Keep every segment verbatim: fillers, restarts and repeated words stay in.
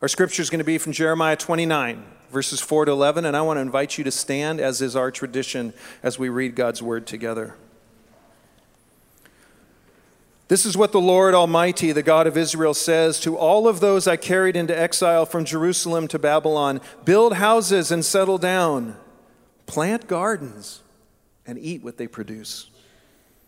Our scripture is going to be from Jeremiah twenty-nine, verses four to eleven, and I want to invite you to stand, as is our tradition, as we read God's word together. This is what the Lord Almighty, the God of Israel, says to all of those I carried into exile from Jerusalem to Babylon: build houses and settle down, plant gardens and eat what they produce.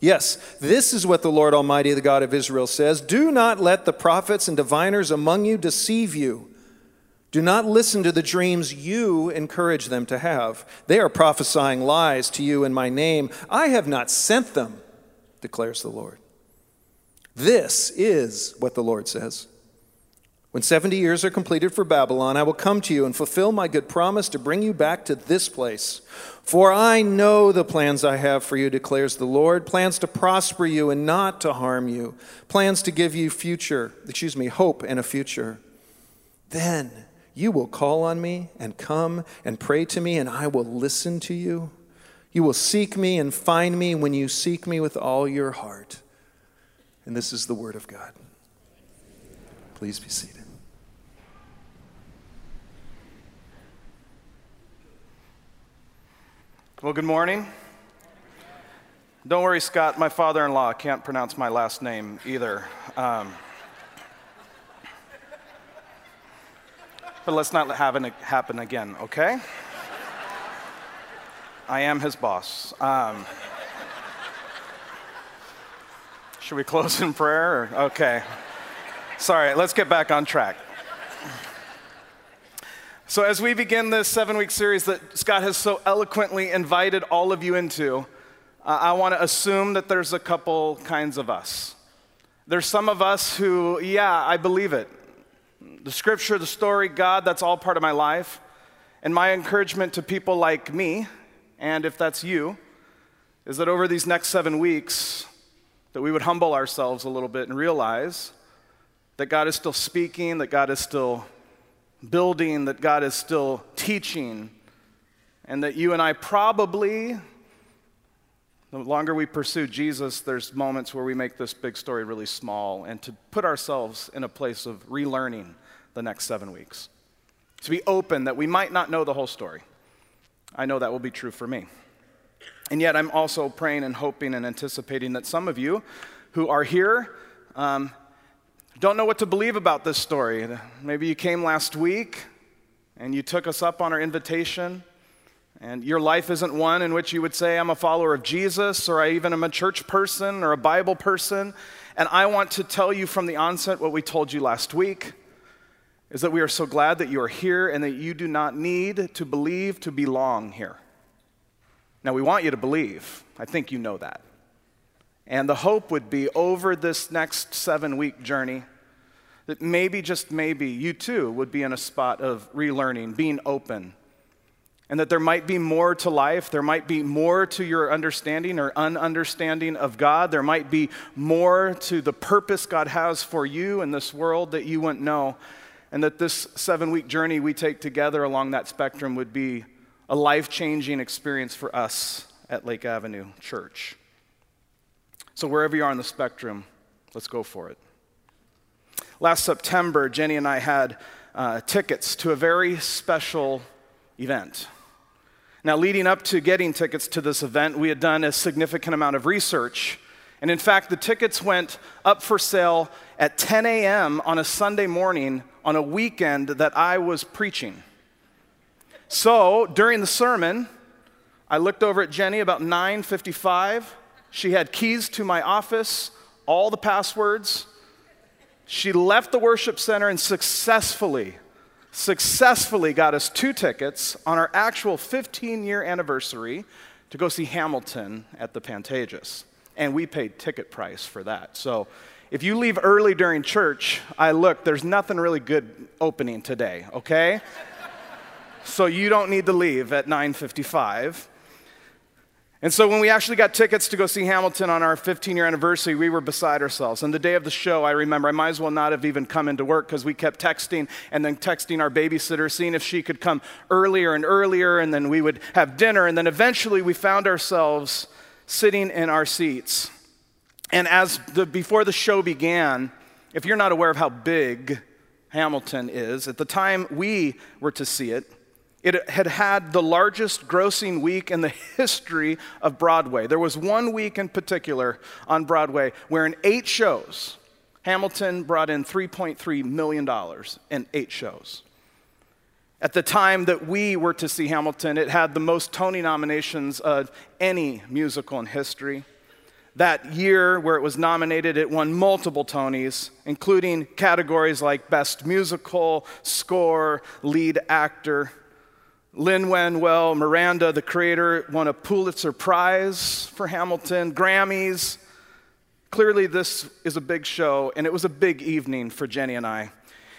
Yes, this is what the Lord Almighty, the God of Israel, says. Do not let the prophets and diviners among you deceive you. Do not listen to the dreams you encourage them to have. They are prophesying lies to you in my name. I have not sent them, declares the Lord. This is what the Lord says. When seventy years are completed for Babylon, I will come to you and fulfill my good promise to bring you back to this place. For I know the plans I have for you, declares the Lord, plans to prosper you and not to harm you, plans to give you future, excuse me, hope and a future. Then you will call on me and come and pray to me, and I will listen to you. You will seek me and find me when you seek me with all your heart. And this is the word of God. Please be seated. Well, good morning. Don't worry, Scott, my father-in-law can't pronounce my last name either. Um, but let's not have it happen again, okay? I am his boss. Um, Should we close in prayer? Or? Okay. Sorry, let's get back on track. So as we begin this seven-week series that Scott has so eloquently invited all of you into, uh, I want to assume that there's a couple kinds of us. There's some of us who, yeah, I believe it. The scripture, the story, God, that's all part of my life. And my encouragement to people like me, and if that's you, is that over these next seven weeks, that we would humble ourselves a little bit and realize that God is still speaking, that God is still building, that God is still teaching, and that you and I probably, the longer we pursue Jesus, there's moments where we make this big story really small, and to put ourselves in a place of relearning the next seven weeks. To be open that we might not know the whole story. I know that will be true for me. And yet I'm also praying and hoping and anticipating that some of you who are here um, don't know what to believe about this story. Maybe you came last week and you took us up on our invitation, and your life isn't one in which you would say, I'm a follower of Jesus, or I even am a church person or a Bible person. And I want to tell you from the onset what we told you last week is that we are so glad that you are here and that you do not need to believe to belong here. Now, we want you to believe. I think you know that. And the hope would be over this next seven-week journey that maybe, just maybe, you too would be in a spot of relearning, being open, and that there might be more to life. There might be more to your understanding or ununderstanding of God. There might be more to the purpose God has for you in this world that you wouldn't know, and that this seven-week journey we take together along that spectrum would be a life-changing experience for us at Lake Avenue Church. So wherever you are on the spectrum, let's go for it. Last September, Jenny and I had uh, tickets to a very special event. Now, leading up to getting tickets to this event, we had done a significant amount of research. And in fact, the tickets went up for sale at ten a.m. on a Sunday morning on a weekend that I was preaching. So, during the sermon, I looked over at Jenny about nine fifty-five. She had keys to my office, all the passwords. She left the worship center and successfully, successfully got us two tickets on our actual fifteen-year anniversary to go see Hamilton at the Pantages. And we paid ticket price for that. So, if you leave early during church, I look, there's nothing really good opening today, okay? so you don't need to leave at nine fifty-five. And so when we actually got tickets to go see Hamilton on our fifteen-year anniversary, we were beside ourselves. And the day of the show, I remember, I might as well not have even come into work because we kept texting and then texting our babysitter, seeing if she could come earlier and earlier, and then we would have dinner. And then eventually we found ourselves sitting in our seats. And as the before the show began, if you're not aware of how big Hamilton is, at the time we were to see it, it had had the largest grossing week in the history of Broadway. There was one week in particular on Broadway where in eight shows, Hamilton brought in three point three million dollars in eight shows. At the time that we were to see Hamilton, it had the most Tony nominations of any musical in history. That year where it was nominated, it won multiple Tonys, including categories like Best Musical, Score, Lead Actor. Lin-Manuel Miranda, the creator, won a Pulitzer Prize for Hamilton, Grammys. Clearly, this is a big show, and it was a big evening for Jenny and I.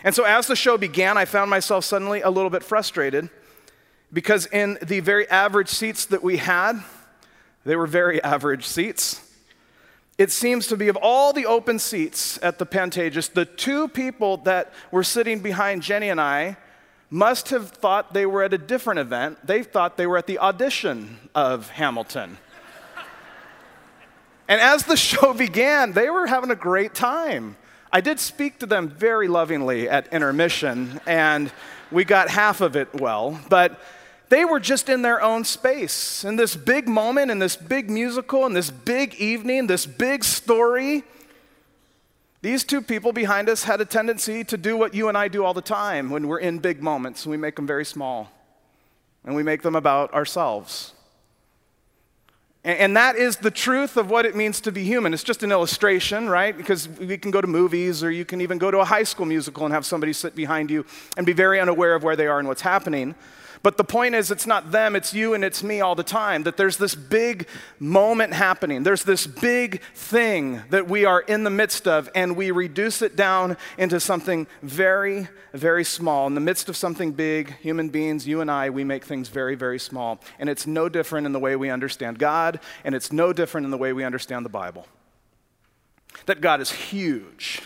And so as the show began, I found myself suddenly a little bit frustrated because in the very average seats that we had, they were very average seats. It seems to be of all the open seats at the Pantages, the two people that were sitting behind Jenny and I must have thought they were at a different event. They thought they were at the audition of Hamilton. And as the show began, they were having a great time. I did speak to them very lovingly at intermission, and we got half of it well, but they were just in their own space. In this big moment, in this big musical, in this big evening, this big story, these two people behind us had a tendency to do what you and I do all the time when we're in big moments. We make them very small, and we make them about ourselves. And that is the truth of what it means to be human. It's just an illustration, right? Because we can go to movies, or you can even go to a High School Musical and have somebody sit behind you and be very unaware of where they are and what's happening. But the point is, it's not them, it's you and it's me all the time, that there's this big moment happening. There's this big thing that we are in the midst of, and we reduce it down into something very, very small. In the midst of something big, human beings, you and I, we make things very, very small. And it's no different in the way we understand God, and it's no different in the way we understand the Bible. That God is huge,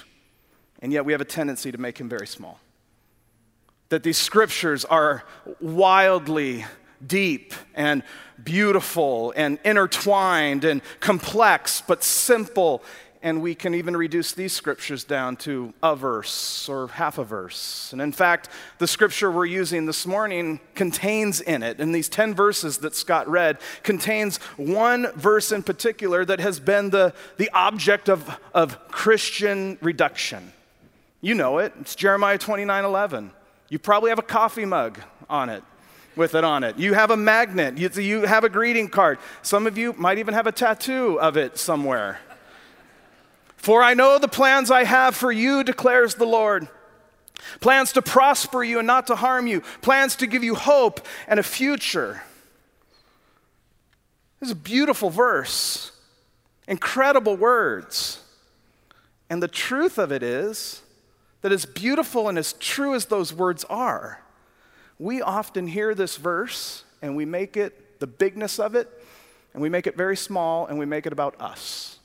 and yet we have a tendency to make him very small. That these scriptures are wildly deep and beautiful and intertwined and complex but simple, and we can even reduce these scriptures down to a verse or half a verse. And in fact, the scripture we're using this morning contains in it, in these ten verses that Scott read, contains one verse in particular that has been the, the object of, of Christian reduction. You know it, it's Jeremiah twenty-nine eleven. You probably have a coffee mug on it, with it on it. You have a magnet. You, you have a greeting card. Some of you might even have a tattoo of it somewhere. For I know the plans I have for you, declares the Lord. Plans to prosper you and not to harm you. Plans to give you hope and a future. This is a beautiful verse. Incredible words. And the truth of it is, that as beautiful and as true as those words are, we often hear this verse and we make it, the bigness of it, and we make it very small and we make it about us.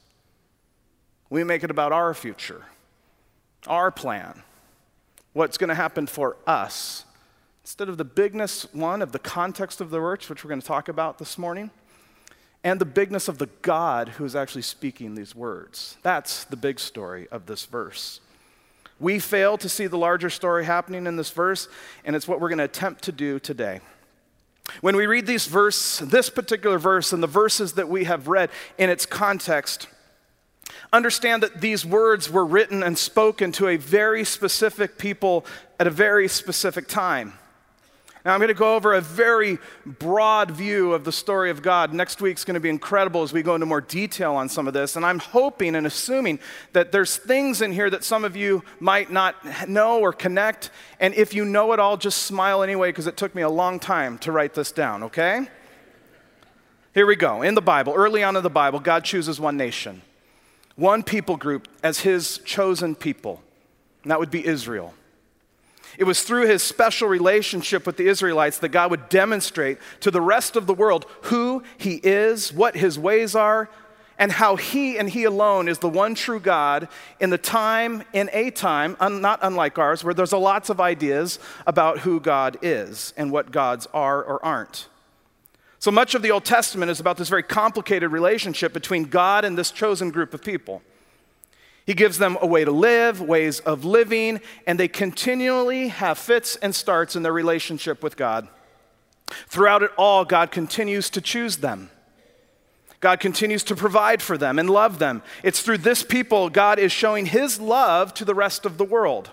We make it about our future, our plan, what's going to happen for us. Instead of the bigness, one, of the context of the verse, which we're going to talk about this morning, and the bigness of the God who's actually speaking these words. That's the big story of this verse. We fail to see the larger story happening in this verse, and it's what we're going to attempt to do today. When we read these verse, this particular verse and the verses that we have read in its context, understand that these words were written and spoken to a very specific people at a very specific time. Now, I'm going to go over a very broad view of the story of God. Next week's going to be incredible as we go into more detail on some of this. And I'm hoping and assuming that there's things in here that some of you might not know or connect. And if you know it all, just smile anyway, because it took me a long time to write this down, okay? Here we go. In the Bible, early on in the Bible, God chooses one nation, one people group as his chosen people. And that would be Israel. It was through his special relationship with the Israelites that God would demonstrate to the rest of the world who he is, what his ways are, and how he and he alone is the one true God in the time, in a time, un, not unlike ours, where there's a lots of ideas about who God is and what gods are or aren't. So much of the Old Testament is about this very complicated relationship between God and this chosen group of people. He gives them a way to live, ways of living, and they continually have fits and starts in their relationship with God. Throughout it all, God continues to choose them. God continues to provide for them and love them. It's through this people God is showing his love to the rest of the world.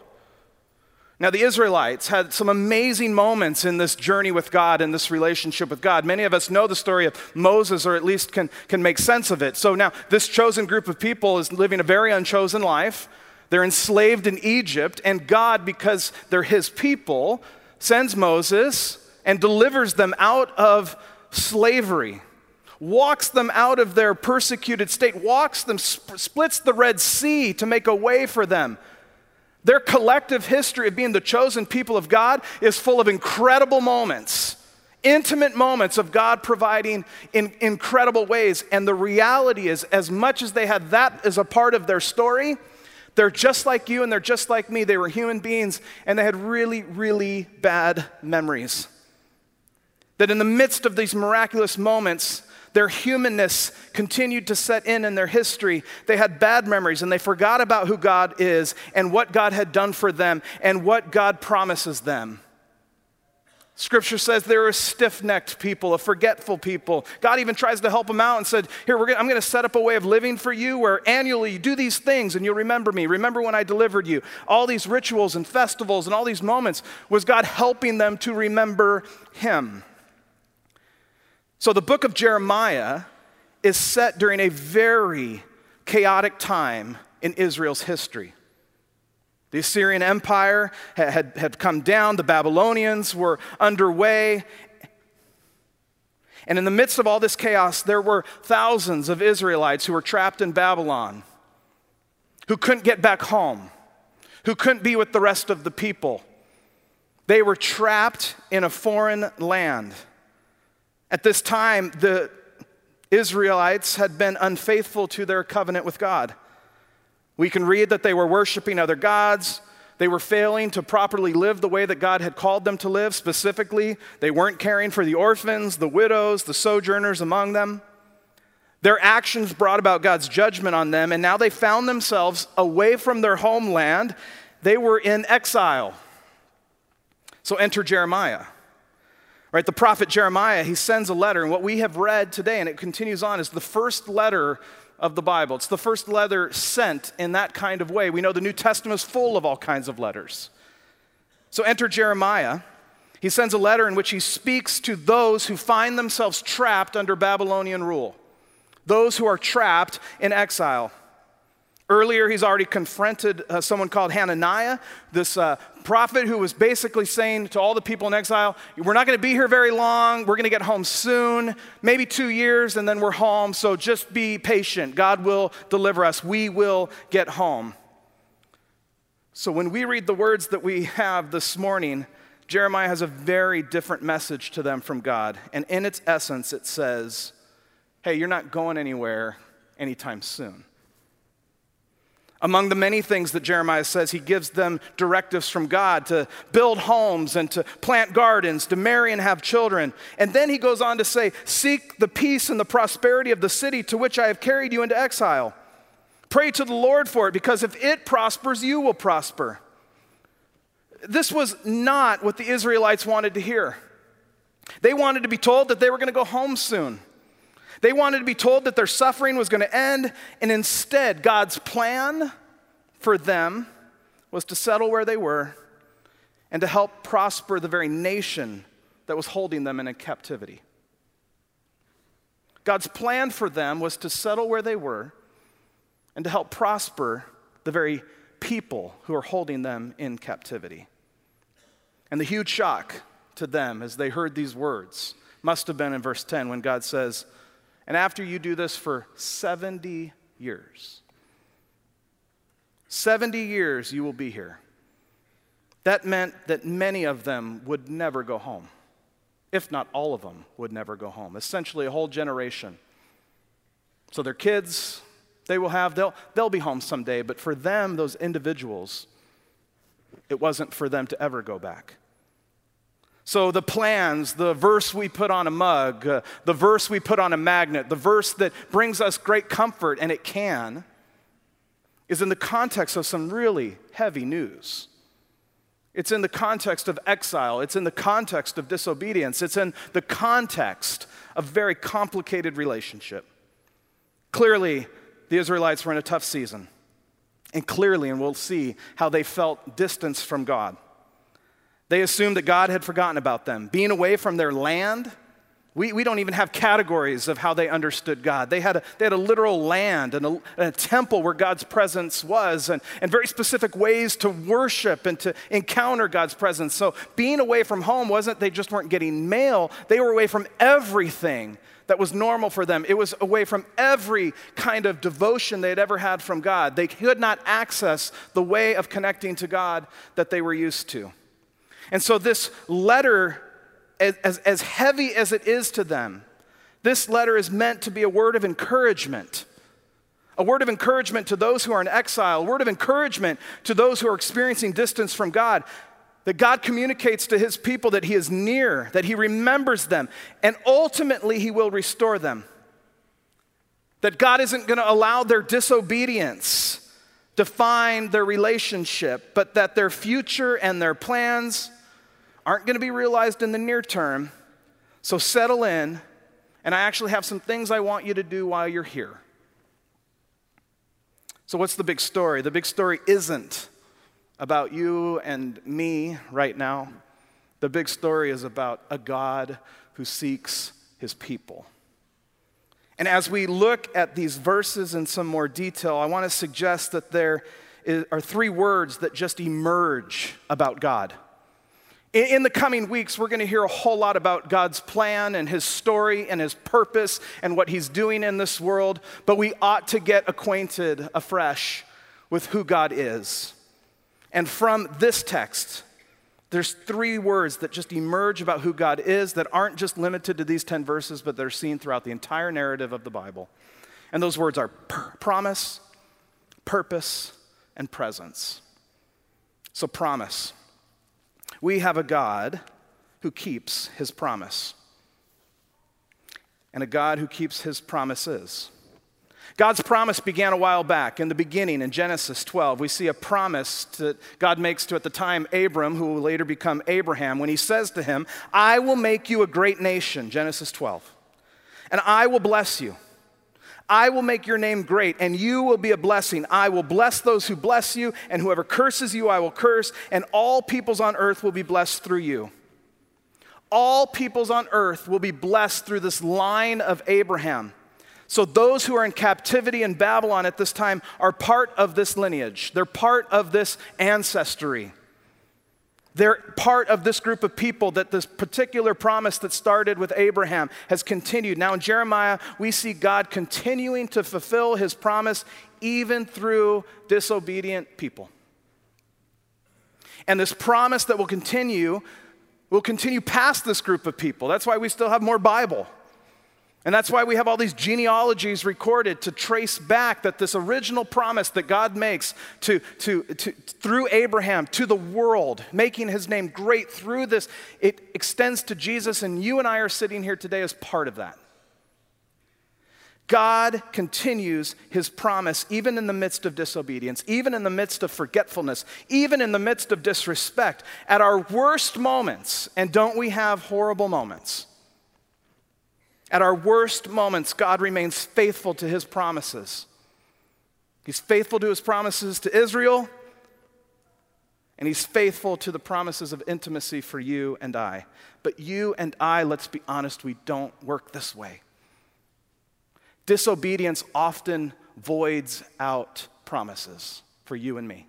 Now, the Israelites had some amazing moments in this journey with God, in this relationship with God. Many of us know the story of Moses, or at least can, can make sense of it. So now, this chosen group of people is living a very unchosen life. They're enslaved in Egypt, and God, because they're his people, sends Moses and delivers them out of slavery, walks them out of their persecuted state, walks them, sp- splits the Red Sea to make a way for them. Their collective history of being the chosen people of God is full of incredible moments, intimate moments of God providing in incredible ways. And the reality is, as much as they had that as a part of their story, they're just like you and they're just like me. They were human beings and they had really, really bad memories. That in the midst of these miraculous moments, their humanness continued to set in in their history. They had bad memories, and they forgot about who God is and what God had done for them and what God promises them. Scripture says they were a stiff-necked people, a forgetful people. God even tries to help them out and said, here, we're gonna, I'm going to set up a way of living for you where annually you do these things and you'll remember me. Remember when I delivered you. All these rituals and festivals and all these moments was God helping them to remember him. So the book of Jeremiah is set during a very chaotic time in Israel's history. The Assyrian Empire had, had come down. The Babylonians were underway. And in the midst of all this chaos, there were thousands of Israelites who were trapped in Babylon, who couldn't get back home, who couldn't be with the rest of the people. They were trapped in a foreign land. At this time, the Israelites had been unfaithful to their covenant with God. We can read that they were worshiping other gods. They were failing to properly live the way that God had called them to live. Specifically, they weren't caring for the orphans, the widows, the sojourners among them. Their actions brought about God's judgment on them, and now they found themselves away from their homeland. They were in exile. So enter Jeremiah. Right, the prophet Jeremiah, he sends a letter, and what we have read today, and it continues on, is the first letter of the Bible. It's the first letter sent in that kind of way. We know the New Testament is full of all kinds of letters. So enter Jeremiah. He sends a letter in which he speaks to those who find themselves trapped under Babylonian rule, those who are trapped in exile. Earlier, he's already confronted uh, someone called Hananiah, this uh, prophet who was basically saying to all the people in exile, we're not going to be here very long. We're going to get home soon, maybe two years, and then we're home. So just be patient. God will deliver us. We will get home. So when we read the words that we have this morning, Jeremiah has a very different message to them from God. And in its essence, it says, hey, you're not going anywhere anytime soon. Among the many things that Jeremiah says, he gives them directives from God to build homes and to plant gardens, to marry and have children. And then he goes on to say, seek the peace and the prosperity of the city to which I have carried you into exile. Pray to the Lord for it, because if it prospers, you will prosper. This was not what the Israelites wanted to hear. They wanted to be told that they were going to go home soon. They wanted to be told that their suffering was going to end, and instead, God's plan for them was to settle where they were and to help prosper the very nation that was holding them in captivity. God's plan for them was to settle where they were and to help prosper the very people who are holding them in captivity. And the huge shock to them as they heard these words must have been in verse ten, when God says, and after you do this for seventy years, seventy years you will be here. That meant that many of them would never go home. If not all of them would never go home. Essentially a whole generation. So their kids, they will have, they'll, they'll be home someday, but for them, those individuals, it wasn't for them to ever go back. So the plans, the verse we put on a mug, uh, the verse we put on a magnet, the verse that brings us great comfort, and it can, is in the context of some really heavy news. It's in the context of exile. It's in the context of disobedience. It's in the context of very complicated relationship. Clearly, the Israelites were in a tough season. And clearly, and we'll see how they felt distance from God. They assumed that God had forgotten about them. Being away from their land, we, we don't even have categories of how they understood God. They had a, they had a literal land and a, and a temple where God's presence was, and, and very specific ways to worship and to encounter God's presence. So being away from home wasn't they just weren't getting mail. They were away from everything that was normal for them. It was away from every kind of devotion they had ever had from God. They could not access the way of connecting to God that they were used to. And so this letter, as, as heavy as it is to them, this letter is meant to be a word of encouragement. A word of encouragement to those who are in exile. A word of encouragement to those who are experiencing distance from God. That God communicates to his people that he is near, that he remembers them, and ultimately he will restore them. That God isn't going to allow their disobedience to define their relationship, but that their future and their plans aren't going to be realized in the near term. So settle in, and I actually have some things I want you to do while you're here. So what's the big story? The big story isn't about you and me right now. The big story is about a God who seeks his people. And as we look at these verses in some more detail, I want to suggest that there is, are three words that just emerge about God. In, in the coming weeks, we're going to hear a whole lot about God's plan and his story and his purpose and what he's doing in this world, but we ought to get acquainted afresh with who God is. And from this text, there's three words that just emerge about who God is that aren't just limited to these ten verses, but they're seen throughout the entire narrative of the Bible. And those words are pr- promise, purpose, and presence. So promise. We have a God who keeps his promise. And a God who keeps his promises. God's promise began a while back. In the beginning, in Genesis twelve, we see a promise that God makes to, at the time, Abram, who will later become Abraham, when he says to him, I will make you a great nation, Genesis twelve, and I will bless you. I will make your name great, and you will be a blessing. I will bless those who bless you, and whoever curses you, I will curse, and all peoples on earth will be blessed through you. All peoples on earth will be blessed through this line of Abraham. So those who are in captivity in Babylon at this time are part of this lineage. They're part of this ancestry. They're part of this group of people that this particular promise that started with Abraham has continued. Now in Jeremiah, we see God continuing to fulfill his promise even through disobedient people. And this promise that will continue will continue past this group of people. That's why we still have more Bible. And that's why we have all these genealogies recorded to trace back that this original promise that God makes to, to, to, through Abraham to the world, making his name great through this, it extends to Jesus, and you and I are sitting here today as part of that. God continues his promise even in the midst of disobedience, even in the midst of forgetfulness, even in the midst of disrespect. At our worst moments, and don't we have horrible moments? At our worst moments, God remains faithful to his promises. He's faithful to his promises to Israel, and he's faithful to the promises of intimacy for you and I. But you and I, let's be honest, we don't work this way. Disobedience often voids out promises for you and me.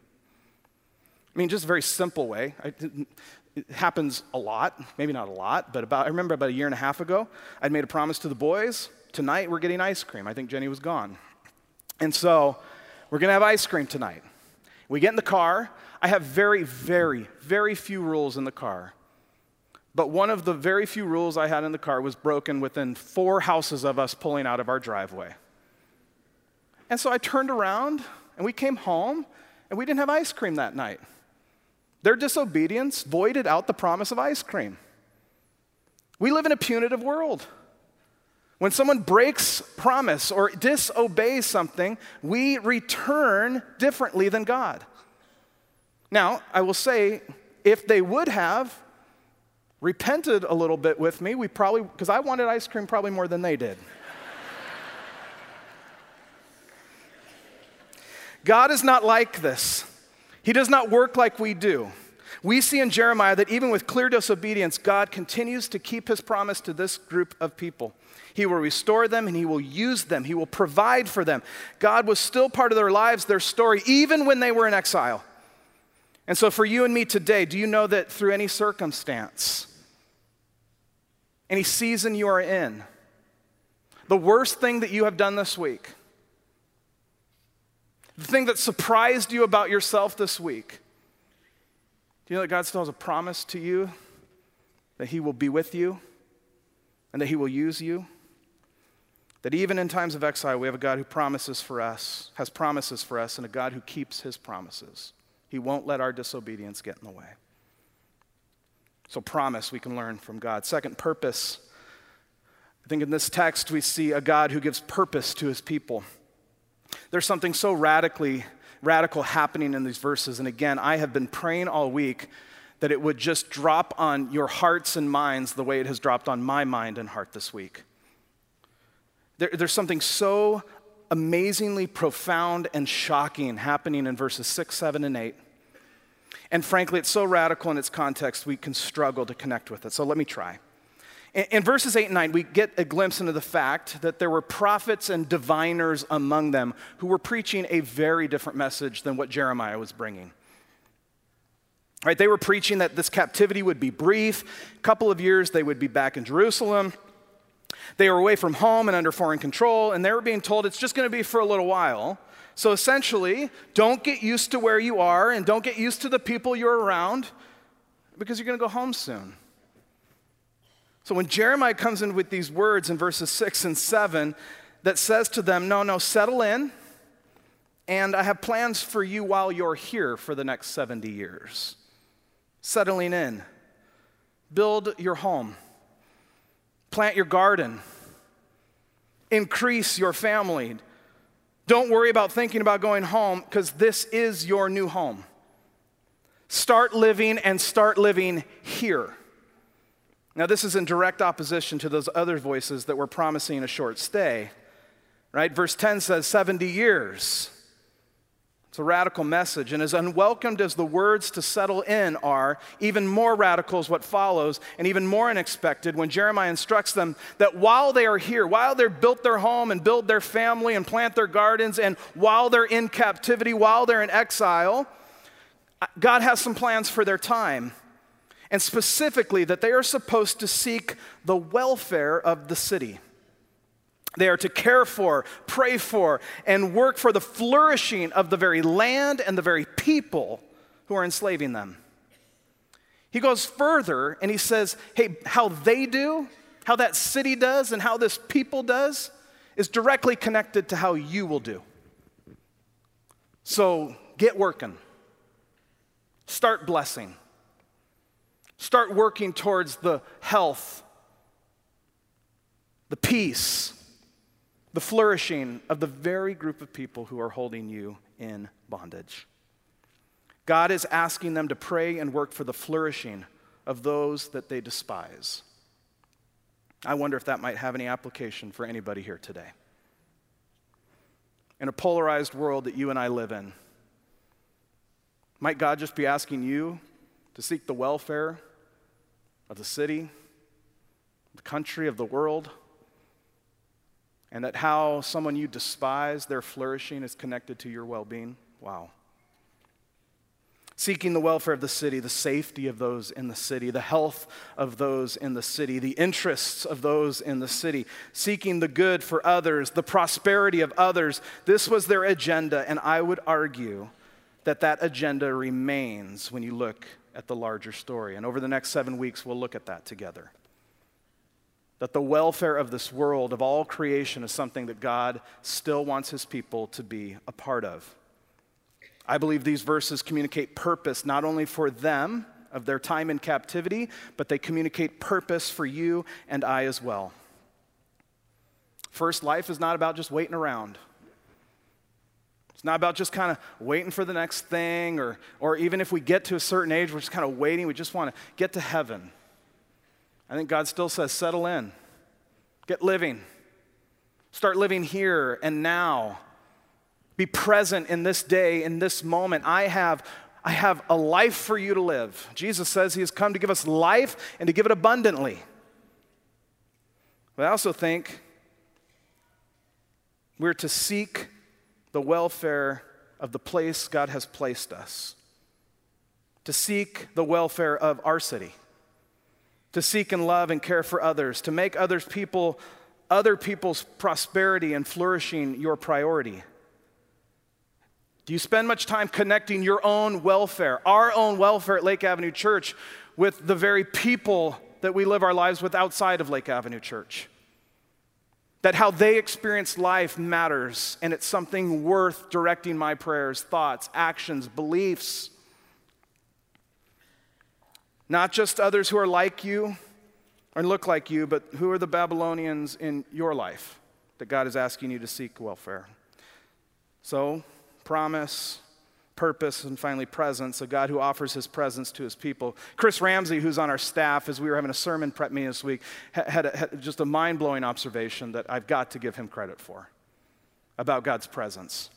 I mean, just a very simple way. I didn't, It happens a lot, maybe not a lot, but about I remember about a year and a half ago, I'd made a promise to the boys, tonight we're getting ice cream. I think Jenny was gone. And so we're going to have ice cream tonight. We get in the car. I have very, very, very few rules in the car. But one of the very few rules I had in the car was broken within four houses of us pulling out of our driveway. And so I turned around, and we came home, and we didn't have ice cream that night. Their disobedience voided out the promise of ice cream. We live in a punitive world. When someone breaks promise or disobeys something, we return differently than God. Now, I will say, if they would have repented a little bit with me, we probably, because I wanted ice cream probably more than they did. God is not like this. He does not work like we do. We see in Jeremiah that even with clear disobedience, God continues to keep his promise to this group of people. He will restore them, and he will use them. He will provide for them. God was still part of their lives, their story, even when they were in exile. And so for you and me today, do you know that through any circumstance, any season you are in, the worst thing that you have done this week, the thing that surprised you about yourself this week, do you know that God still has a promise to you that he will be with you and that he will use you? That even in times of exile, we have a God who promises for us, has promises for us, and a God who keeps his promises. He won't let our disobedience get in the way. So promise we can learn from God. Second, purpose. I think in this text we see a God who gives purpose to his people. There's something so radically radical happening in these verses. And again, I have been praying all week that it would just drop on your hearts and minds the way it has dropped on my mind and heart this week. There, there's something so amazingly profound and shocking happening in verses six, seven, and eight. And frankly, it's so radical in its context, we can struggle to connect with it. So let me try. In, in verses eight and nine, we get a glimpse into the fact that there were prophets and diviners among them who were preaching a very different message than what Jeremiah was bringing. Right? They were preaching that this captivity would be brief. A couple of years, they would be back in Jerusalem. They were away from home and under foreign control, and they were being told it's just going to be for a little while. So essentially, don't get used to where you are and don't get used to the people you're around because you're going to go home soon. So when Jeremiah comes in with these words in verses six and seven that says to them, no, no, settle in, and I have plans for you while you're here for the next seventy years. Settling in. Build your home. Plant your garden. Increase your family. Don't worry about thinking about going home because this is your new home. Start living and start living here. Now, this is in direct opposition to those other voices that were promising a short stay, right? Verse ten says seventy years. It's a radical message, and as unwelcomed as the words to settle in are, even more radical is what follows, and even more unexpected when Jeremiah instructs them that while they are here, while they've built their home and build their family and plant their gardens, and while they're in captivity, while they're in exile, God has some plans for their time, and specifically that they are supposed to seek the welfare of the city. They are to care for, pray for, and work for the flourishing of the very land and the very people who are enslaving them. He goes further and he says, hey, how they do, how that city does, and how this people does is directly connected to how you will do. So get working. Start blessing. Start working towards the health, the peace, the flourishing of the very group of people who are holding you in bondage. God is asking them to pray and work for the flourishing of those that they despise. I wonder if that might have any application for anybody here today. In a polarized world that you and I live in, might God just be asking you to seek the welfare of the city, the country, of the world? And that how someone you despise, their flourishing is connected to your well-being. Wow. Seeking the welfare of the city, the safety of those in the city, the health of those in the city, the interests of those in the city, seeking the good for others, the prosperity of others. This was their agenda, and I would argue that that agenda remains when you look at the larger story. And over the next seven weeks, we'll look at that together. That the welfare of this world, of all creation, is something that God still wants his people to be a part of. I believe these verses communicate purpose not only for them, of their time in captivity, but they communicate purpose for you and I as well. First, life is not about just waiting around. It's not about just kind of waiting for the next thing, or, or even if we get to a certain age, we're just kind of waiting. We just want to get to heaven. I think God still says, settle in, get living, start living here and now, be present in this day, in this moment. I have, I have a life for you to live. Jesus says he has come to give us life and to give it abundantly. But I also think we're to seek the welfare of the place God has placed us, to seek the welfare of our city, to seek and love and care for others, to make others people, other people's prosperity and flourishing your priority. Do you spend much time connecting your own welfare, our own welfare at Lake Avenue Church, with the very people that we live our lives with outside of Lake Avenue Church? That how they experience life matters, and it's something worth directing my prayers, thoughts, actions, beliefs. Not just others who are like you or look like you, but who are the Babylonians in your life that God is asking you to seek welfare. So, promise, purpose, and finally presence, a God who offers his presence to his people. Chris Ramsey, who's on our staff, as we were having a sermon prep meeting this week, had, a, had just a mind-blowing observation that I've got to give him credit for about God's presence.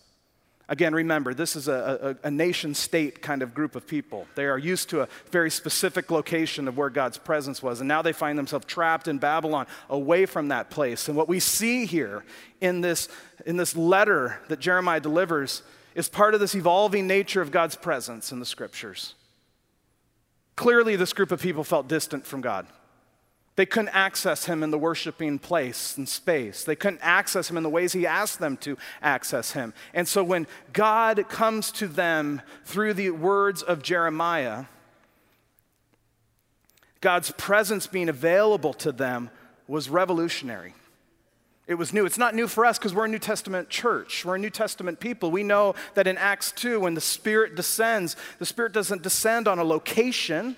Again, remember, this is a, a, a nation-state kind of group of people. They are used to a very specific location of where God's presence was, and now they find themselves trapped in Babylon, away from that place. And what we see here in this, in this letter that Jeremiah delivers is part of this evolving nature of God's presence in the Scriptures. Clearly, this group of people felt distant from God. They couldn't access him in the worshiping place and space. They couldn't access him in the ways he asked them to access him. And so when God comes to them through the words of Jeremiah, God's presence being available to them was revolutionary. It was new. It's not new for us because we're a New Testament church. We're a New Testament people. We know that in Acts two, when the Spirit descends, the Spirit doesn't descend on a location.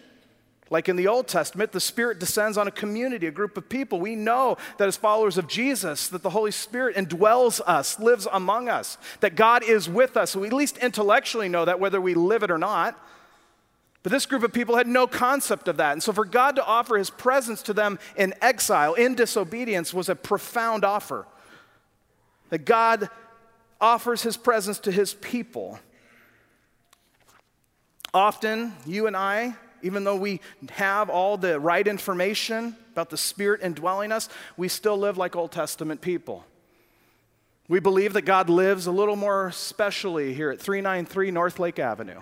Like in the Old Testament, the Spirit descends on a community, a group of people. We know that as followers of Jesus, that the Holy Spirit indwells us, lives among us, that God is with us. So we at least intellectually know that, whether we live it or not. But this group of people had no concept of that. And so for God to offer his presence to them in exile, in disobedience, was a profound offer. That God offers his presence to his people. Often, you and I, even though we have all the right information about the Spirit indwelling us, we still live like Old Testament people. We believe that God lives a little more specially here at three ninety-three North Lake Avenue.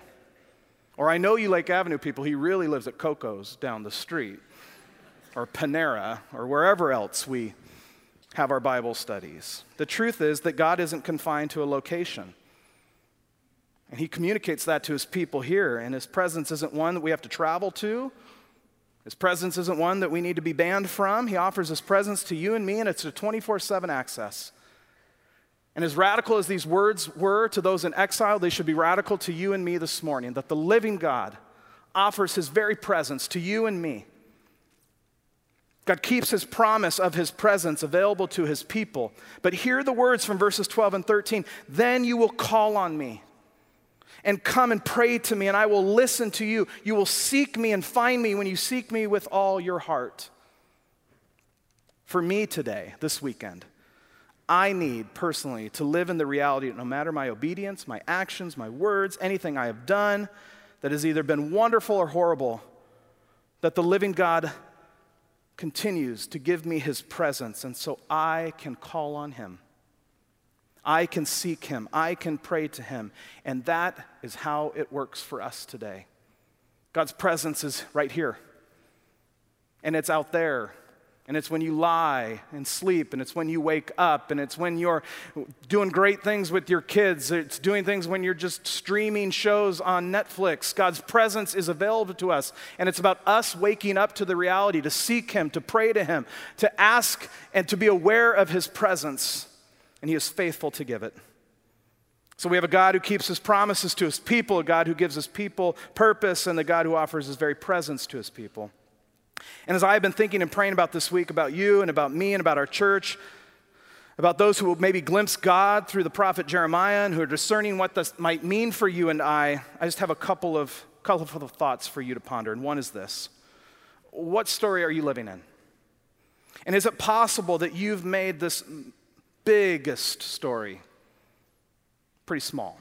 Or I know you Lake Avenue people, he really lives at Coco's down the street, or Panera, or wherever else we have our Bible studies. The truth is that God isn't confined to a location. And he communicates that to his people here. And his presence isn't one that we have to travel to. His presence isn't one that we need to be banned from. He offers his presence to you and me, and it's a twenty-four seven access. And as radical as these words were to those in exile, they should be radical to you and me this morning, that the living God offers his very presence to you and me. God keeps his promise of his presence available to his people. But hear the words from verses twelve and thirteen. Then you will call on me. And come and pray to me, and I will listen to you. You will seek me and find me when you seek me with all your heart. For me today, this weekend, I need personally to live in the reality that no matter my obedience, my actions, my words, anything I have done that has either been wonderful or horrible, that the living God continues to give me his presence, and so I can call on him. I can seek him. I can pray to him. And that is how it works for us today. God's presence is right here. And it's out there. And it's when you lie and sleep, and it's when you wake up, and it's when you're doing great things with your kids. It's doing things when you're just streaming shows on Netflix. God's presence is available to us, and it's about us waking up to the reality, to seek Him, to pray to Him, to ask and to be aware of His presence, and He is faithful to give it. So we have a God who keeps His promises to His people, a God who gives His people purpose, and a God who offers His very presence to His people. And as I've been thinking and praying about this week, about you and about me and about our church, about those who will maybe glimpse God through the prophet Jeremiah and who are discerning what this might mean for you and I, I just have a couple of colorful thoughts for you to ponder. And one is this: what story are you living in? And is it possible that you've made this biggest story pretty small?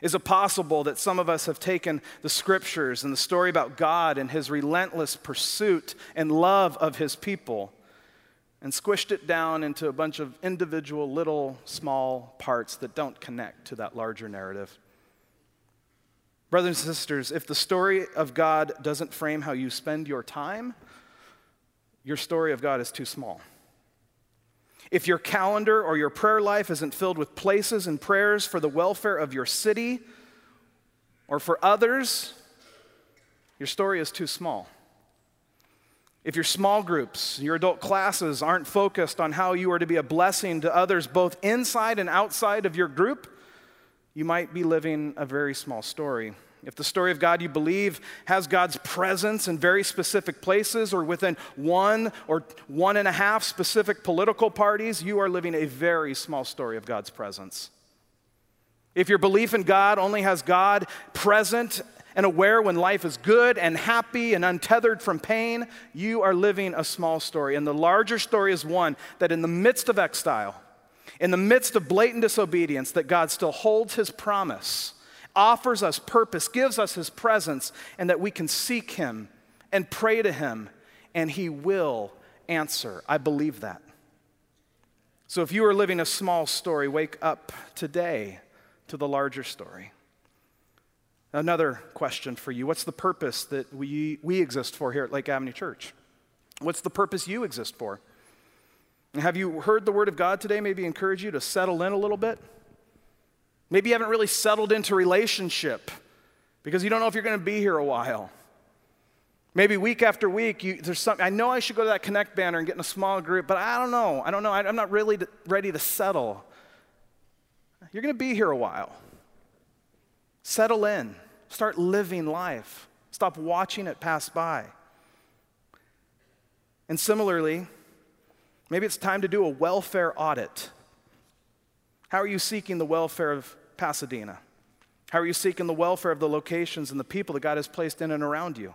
Is it possible that some of us have taken the scriptures and the story about God and His relentless pursuit and love of His people and squished it down into a bunch of individual little small parts that don't connect to that larger narrative? Brothers and sisters, if the story of God doesn't frame how you spend your time, your story of God is too small. If your calendar or your prayer life isn't filled with places and prayers for the welfare of your city or for others, your story is too small. If your small groups, your adult classes aren't focused on how you are to be a blessing to others both inside and outside of your group, you might be living a very small story. If the story of God you believe has God's presence in very specific places or within one or one and a half specific political parties, you are living a very small story of God's presence. If your belief in God only has God present and aware when life is good and happy and untethered from pain, you are living a small story. And the larger story is one that in the midst of exile, in the midst of blatant disobedience, that God still holds His promise, offers us purpose, gives us His presence, and that we can seek Him and pray to Him, and He will answer. I believe that. So if you are living a small story, wake up today to the larger story. Another question for you: what's the purpose that we, we exist for here at Lake Avenue Church? What's the purpose you exist for? And have you heard the Word of God today? Maybe encourage you to settle in a little bit. Maybe you haven't really settled into relationship because you don't know if you're going to be here a while. Maybe week after week, you, there's something. I know I should go to that Connect banner and get in a small group, but I don't know. I don't know. I, I'm not really ready to settle. You're going to be here a while. Settle in. Start living life. Stop watching it pass by. And similarly, maybe it's time to do a welfare audit. How are you seeking the welfare of Pasadena? How are you seeking the welfare of the locations and the people that God has placed in and around you?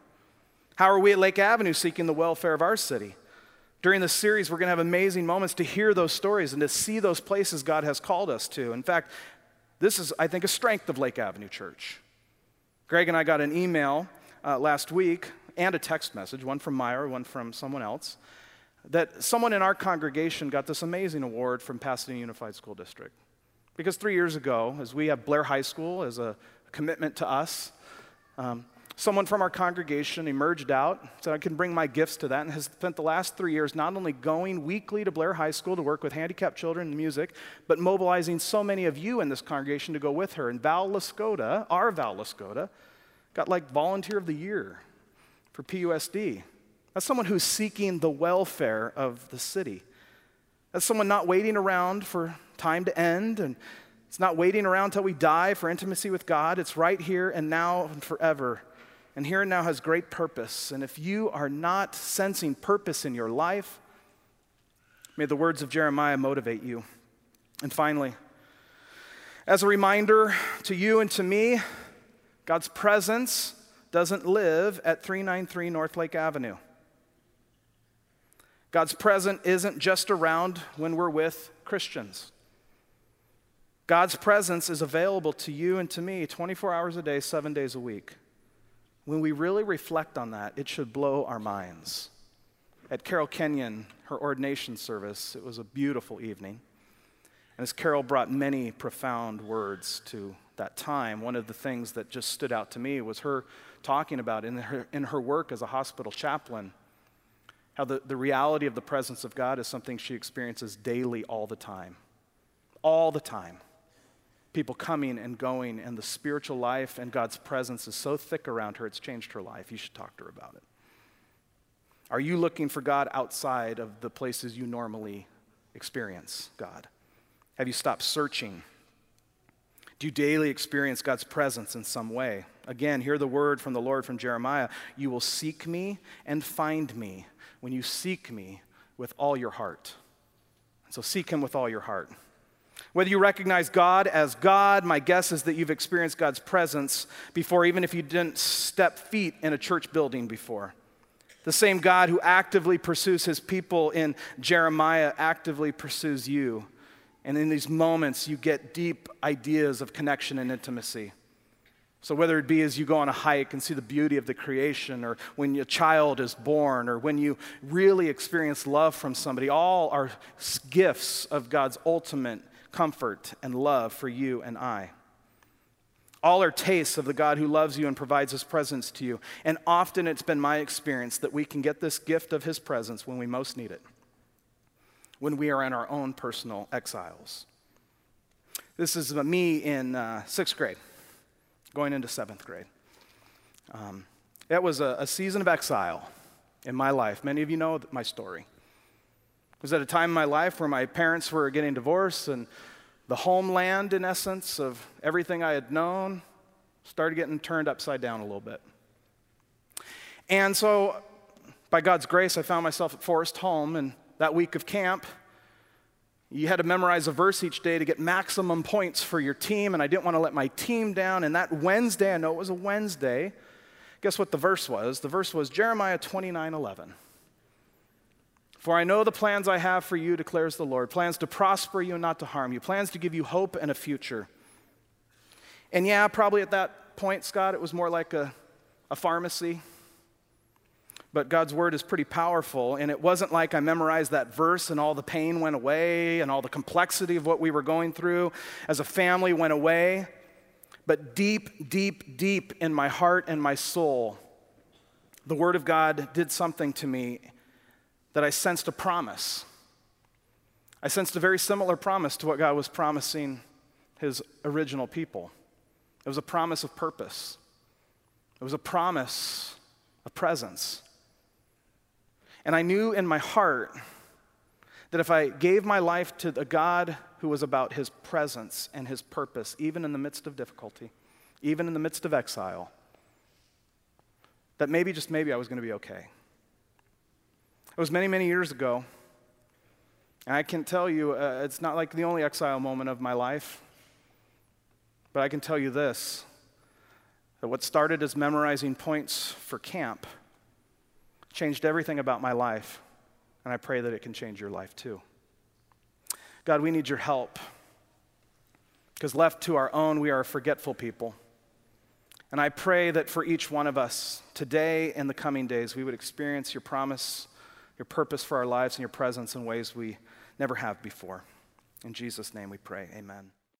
How are we at Lake Avenue seeking the welfare of our city? During this series, we're going to have amazing moments to hear those stories and to see those places God has called us to. In fact, this is, I think, a strength of Lake Avenue Church. Greg and I got an email uh, last week and a text message, one from Myra, one from someone else, that someone in our congregation got this amazing award from Pasadena Unified School District. Because three years ago, as we have Blair High School as a commitment to us, um, someone from our congregation emerged out, said I can bring my gifts to that, and has spent the last three years not only going weekly to Blair High School to work with handicapped children in music, but mobilizing so many of you in this congregation to go with her. And Val Lascoda, our Val Lascoda, got like Volunteer of the Year for P U S D. That's someone who's seeking the welfare of the city. That's someone not waiting around for time to end, and it's not waiting around till we die for intimacy with God. It's right here and now and forever. And here and now has great purpose. And if you are not sensing purpose in your life, may the words of Jeremiah motivate you. And finally, as a reminder to you and to me, God's presence doesn't live at three ninety-three North Lake Avenue. God's presence isn't just around when we're with Christians. God's presence is available to you and to me twenty-four hours a day, seven days a week. When we really reflect on that, it should blow our minds. At Carol Kenyon, her ordination service, it was a beautiful evening. And as Carol brought many profound words to that time, one of the things that just stood out to me was her talking about in her, in her work as a hospital chaplain, how the, the reality of the presence of God is something she experiences daily, all the time. All the time. People coming and going, and the spiritual life and God's presence is so thick around her, it's changed her life. You should talk to her about it. Are you looking for God outside of the places you normally experience God? Have you stopped searching? Do you daily experience God's presence in some way? Again, hear the word from the Lord from Jeremiah. You will seek me and find me when you seek me with all your heart. So seek him with all your heart. Whether you recognize God as God, my guess is that you've experienced God's presence before, even if you didn't step feet in a church building before. The same God who actively pursues his people in Jeremiah actively pursues you. And in these moments, you get deep ideas of connection and intimacy. So whether it be as you go on a hike and see the beauty of the creation, or when your child is born, or when you really experience love from somebody, all are gifts of God's ultimate comfort and love for you and I. All are tastes of the God who loves you and provides his presence to you. And often it's been my experience that we can get this gift of his presence when we most need it, when we are in our own personal exiles. This is me in uh, sixth grade, going into seventh grade. Um, that was a, a season of exile in my life. Many of you know my story. It was at a time in my life where my parents were getting divorced, and the homeland, in essence, of everything I had known started getting turned upside down a little bit. And so, by God's grace, I found myself at Forest Home, and that week of camp, you had to memorize a verse each day to get maximum points for your team, and I didn't want to let my team down. And that Wednesday, I know it was a Wednesday, guess what the verse was? The verse was Jeremiah twenty-nine eleven. For I know the plans I have for you, declares the Lord, plans to prosper you and not to harm you, plans to give you hope and a future. And yeah, probably at that point, Scott, it was more like a, a pharmacy. But God's word is pretty powerful, and it wasn't like I memorized that verse and all the pain went away and all the complexity of what we were going through as a family went away. But deep, deep, deep in my heart and my soul, the word of God did something to me that I sensed a promise. I sensed a very similar promise to what God was promising his original people. It was a promise of purpose. It was a promise of presence. And I knew in my heart that if I gave my life to the God who was about his presence and his purpose, even in the midst of difficulty, even in the midst of exile, that maybe, just maybe, I was going to be okay. It was many, many years ago, and I can tell you uh, it's not like the only exile moment of my life, but I can tell you this, that what started as memorizing points for camp changed everything about my life, and I pray that it can change your life too. God, we need your help, because left to our own, we are a forgetful people. And I pray that for each one of us today and the coming days, we would experience your promise, your purpose for our lives, and your presence in ways we never have before. In Jesus' name we pray, amen.